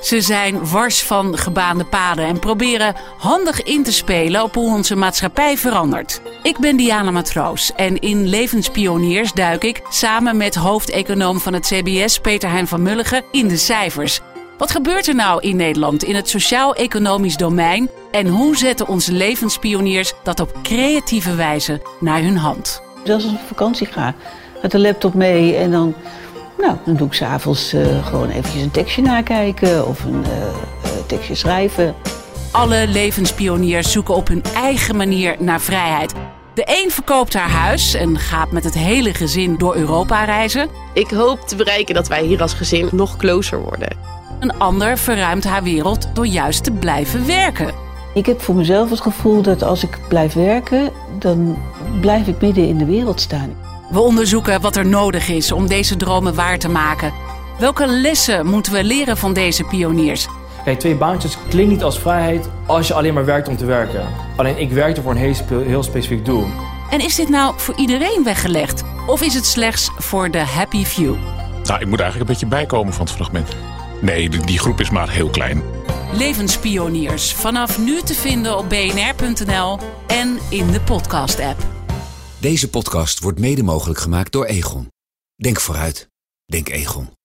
Ze zijn wars van gebaande paden en proberen handig in te spelen op hoe onze maatschappij verandert. Ik ben Diana Matroos en in Levenspioniers duik ik samen met hoofdeconoom van het CBS Peter Hein van Mulligen in de cijfers. Wat gebeurt er nou in Nederland in het sociaal-economisch domein en hoe zetten onze levenspioniers dat op creatieve wijze naar hun hand? Dus als ik op vakantie ga, met de laptop mee en dan... Nou, dan doe ik 's avonds gewoon eventjes een tekstje nakijken of een tekstje schrijven. Alle levenspioniers zoeken op hun eigen manier naar vrijheid. De een verkoopt haar huis en gaat met het hele gezin door Europa reizen. Ik hoop te bereiken dat wij hier als gezin nog closer worden. Een ander verruimt haar wereld door juist te blijven werken. Ik heb voor mezelf het gevoel dat als ik blijf werken, dan blijf ik midden in de wereld staan. We onderzoeken wat er nodig is om deze dromen waar te maken. Welke lessen moeten we leren van deze pioniers? Kijk, 2 baantjes klinkt niet als vrijheid als je alleen maar werkt om te werken. Alleen ik werkte voor een heel specifiek doel. En is dit nou voor iedereen weggelegd? Of is het slechts voor de happy few? Nou, ik moet eigenlijk een beetje bijkomen van het fragment. Nee, die groep is maar heel klein. Levenspioniers, vanaf nu te vinden op bnr.nl en in de podcast-app. Deze podcast wordt mede mogelijk gemaakt door Egon. Denk vooruit. Denk Egon.